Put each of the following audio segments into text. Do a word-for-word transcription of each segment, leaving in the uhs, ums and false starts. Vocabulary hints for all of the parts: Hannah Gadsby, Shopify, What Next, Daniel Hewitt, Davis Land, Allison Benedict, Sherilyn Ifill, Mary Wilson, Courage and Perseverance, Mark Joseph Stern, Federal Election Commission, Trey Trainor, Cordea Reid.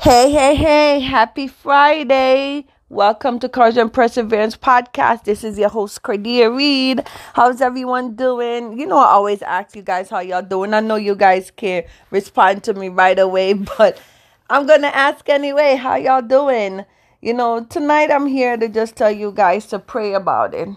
Hey, hey, hey, happy Friday. Welcome to Courage and Perseverance podcast. This is your host, Cordea Reid. How's everyone doing? You know, I always ask you guys how y'all doing. I know you guys can't respond to me right away, but I'm going to ask anyway, how y'all doing? You know, tonight I'm here to just tell you guys to pray about it.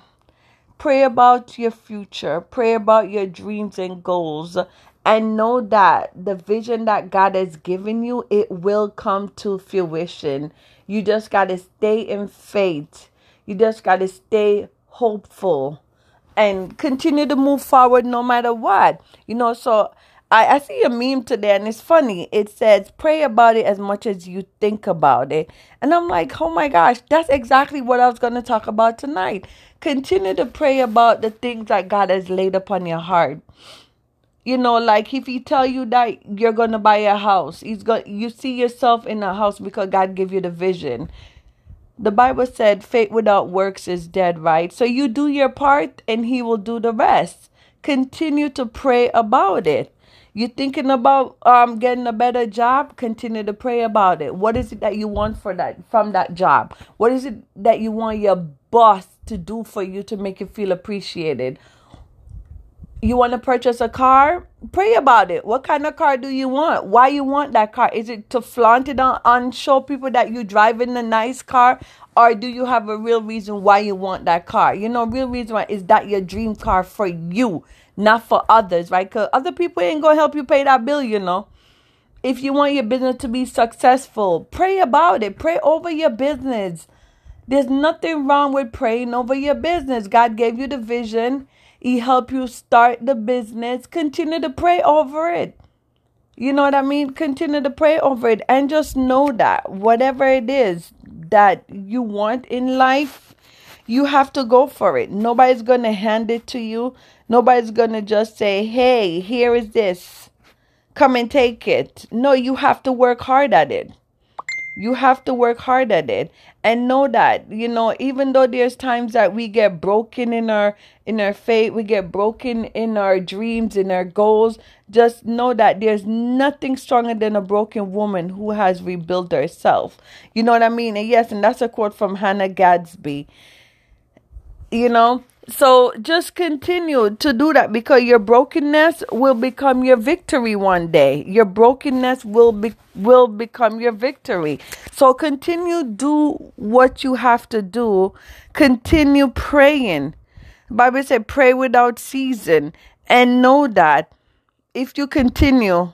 Pray about your future. Pray about your dreams and goals. And know that the vision that God has given you, it will come to fruition. You just got to stay in faith. You just got to stay hopeful and continue to move forward no matter what. You know, so I, I see a meme today and it's funny. It says, pray about it as much as you think about it. And I'm like, oh my gosh, that's exactly what I was going to talk about tonight. Continue to pray about the things that God has laid upon your heart. You know, like if he tell you that you're going to buy a house, he's going, you see yourself in a house because God give you the vision. The Bible said faith without works is dead, right? So you do your part and he will do the rest. Continue to pray about it. You're thinking about um getting a better job? Continue to pray about it. What is it that you want for that from that job? What is it that you want your boss to do for you to make you feel appreciated? You want to purchase a car? Pray about it. What kind of car do you want? Why you want that car? Is it to flaunt it on, on show people that you're driving a nice car? Or do you have a real reason why you want that car? You know, real reason why is that your dream car for you, not for others, right? Because other people ain't going to help you pay that bill, you know. If you want your business to be successful, pray about it. Pray over your business. There's nothing wrong with praying over your business. God gave you the vision. He helped you start the business. Continue to pray over it. You know what I mean? Continue to pray over it. And just know that whatever it is that you want in life, you have to go for it. Nobody's going to hand it to you. Nobody's going to just say, hey, here is this. Come and take it. No, you have to work hard at it. You have to work hard at it and know that, you know, even though there's times that we get broken in our in our faith, we get broken in our dreams, in our goals. Just know that there's nothing stronger than a broken woman who has rebuilt herself. You know what I mean? And yes, and that's a quote from Hannah Gadsby. You know, so just continue to do that because your brokenness will become your victory one day. Your brokenness will be will become your victory. So continue do what you have to do. Continue praying. The Bible said pray without ceasing. And know that if you continue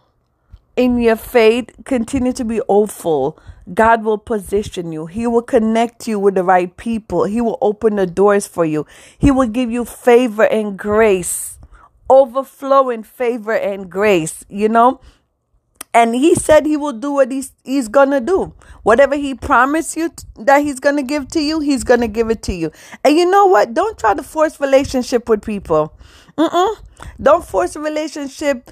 in your faith, continue to be hopeful. God will position you. He will connect you with the right people. He will open the doors for you. He will give you favor and grace, overflowing favor and grace, you know. And he said he will do what he's, he's going to do. Whatever he promised you t- that he's going to give to you, he's going to give it to you. And you know what? Don't try to force relationship with people. Mm-mm. Don't force a relationship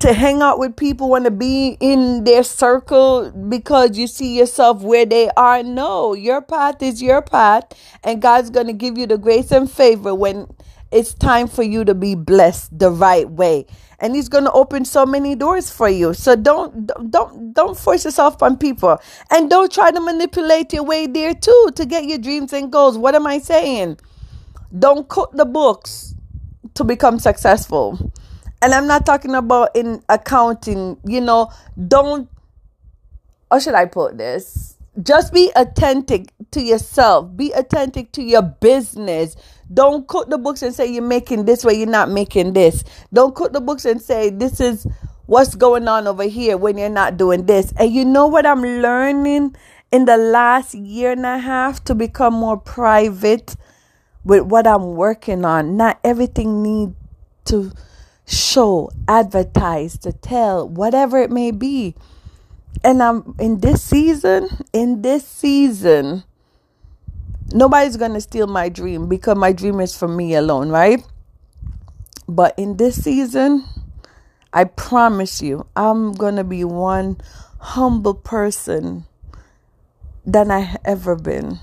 to hang out with people, want to be in their circle because you see yourself where they are. No, your path is your path, and God's going to give you the grace and favor when it's time for you to be blessed the right way. And he's going to open so many doors for you. So don't, don't, don't force yourself on people, and don't try to manipulate your way there too to get your dreams and goals. What am I saying? Don't cook the books to become successful. And I'm not talking about in accounting, you know, don't, or should I put this? Just be authentic to yourself. Be authentic to your business. Don't cook the books and say you're making this way, you're not making this. Don't cook the books and say this is what's going on over here when you're not doing this. And you know what I'm learning in the last year and a half? To become more private with what I'm working on. Not everything needs to show, advertise, to tell, whatever it may be. And I'm in this season, in this season, nobody's going to steal my dream because my dream is for me alone, right? But in this season, I promise you, I'm going to be one humble person than I ever been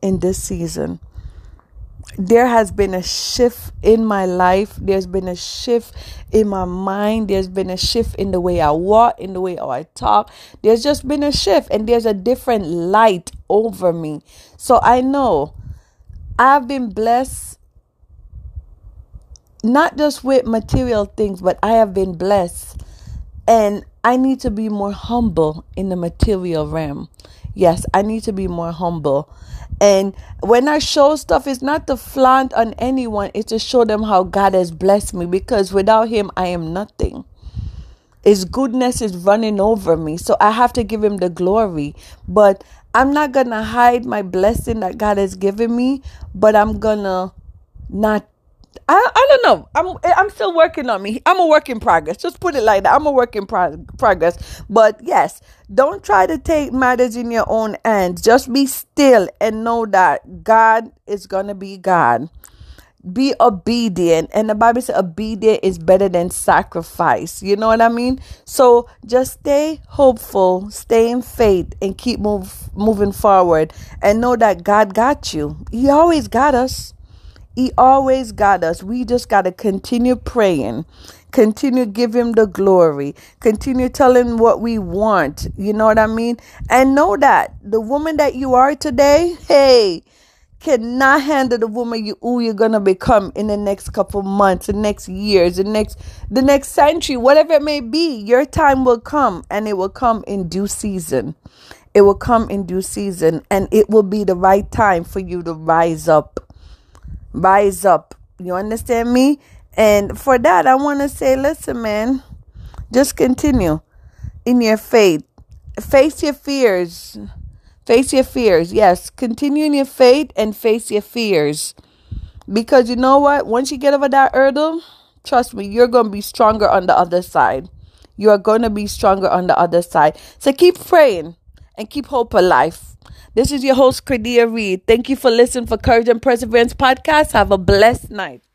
in this season. there has been a shift in my life. There's been a shift in my mind. There's been a shift in the way I walk, in the way I talk. There's just been a shift, and there's a different light over me. So I know I've been blessed, not just with material things, but I have been blessed. And I need to be more humble in the material realm. Yes, I need to be more humble. And when I show stuff, it's not to flaunt on anyone. It's to show them how God has blessed me, because without him, I am nothing. His goodness is running over me. So I have to give him the glory. But I'm not going to hide my blessing that God has given me. But I'm going to not. I, I don't know. I'm I'm still working on me. I'm a work in progress. Just put it like that. I'm a work in pro- progress. But yes, don't try to take matters in your own hands. Just be still and know that God is going to be God. Be obedient. And the Bible says obedient is better than sacrifice. You know what I mean? So just stay hopeful, stay in faith, and keep move, moving forward. And know that God got you. He always got us. He always got us. We just got to continue praying, continue give him the glory, continue telling what we want. You know what I mean? And know that the woman that you are today, hey, cannot handle the woman you who you're going to become in the next couple months, the next years, the next the next century, whatever it may be. Your time will come, and it will come in due season. It will come in due season, and it will be the right time for you to rise up. Rise up. You understand me? And for that, I want to say, listen, man, just continue in your faith. Face your fears. Face your fears. Yes, continue in your faith and face your fears. Because you know what? Once you get over that hurdle, trust me, you're going to be stronger on the other side. You are going to be stronger on the other side. So keep praying and keep hope alive. This is your host, Cordea Reid. Thank you for listening for Courage and Perseverance podcast. Have a blessed night.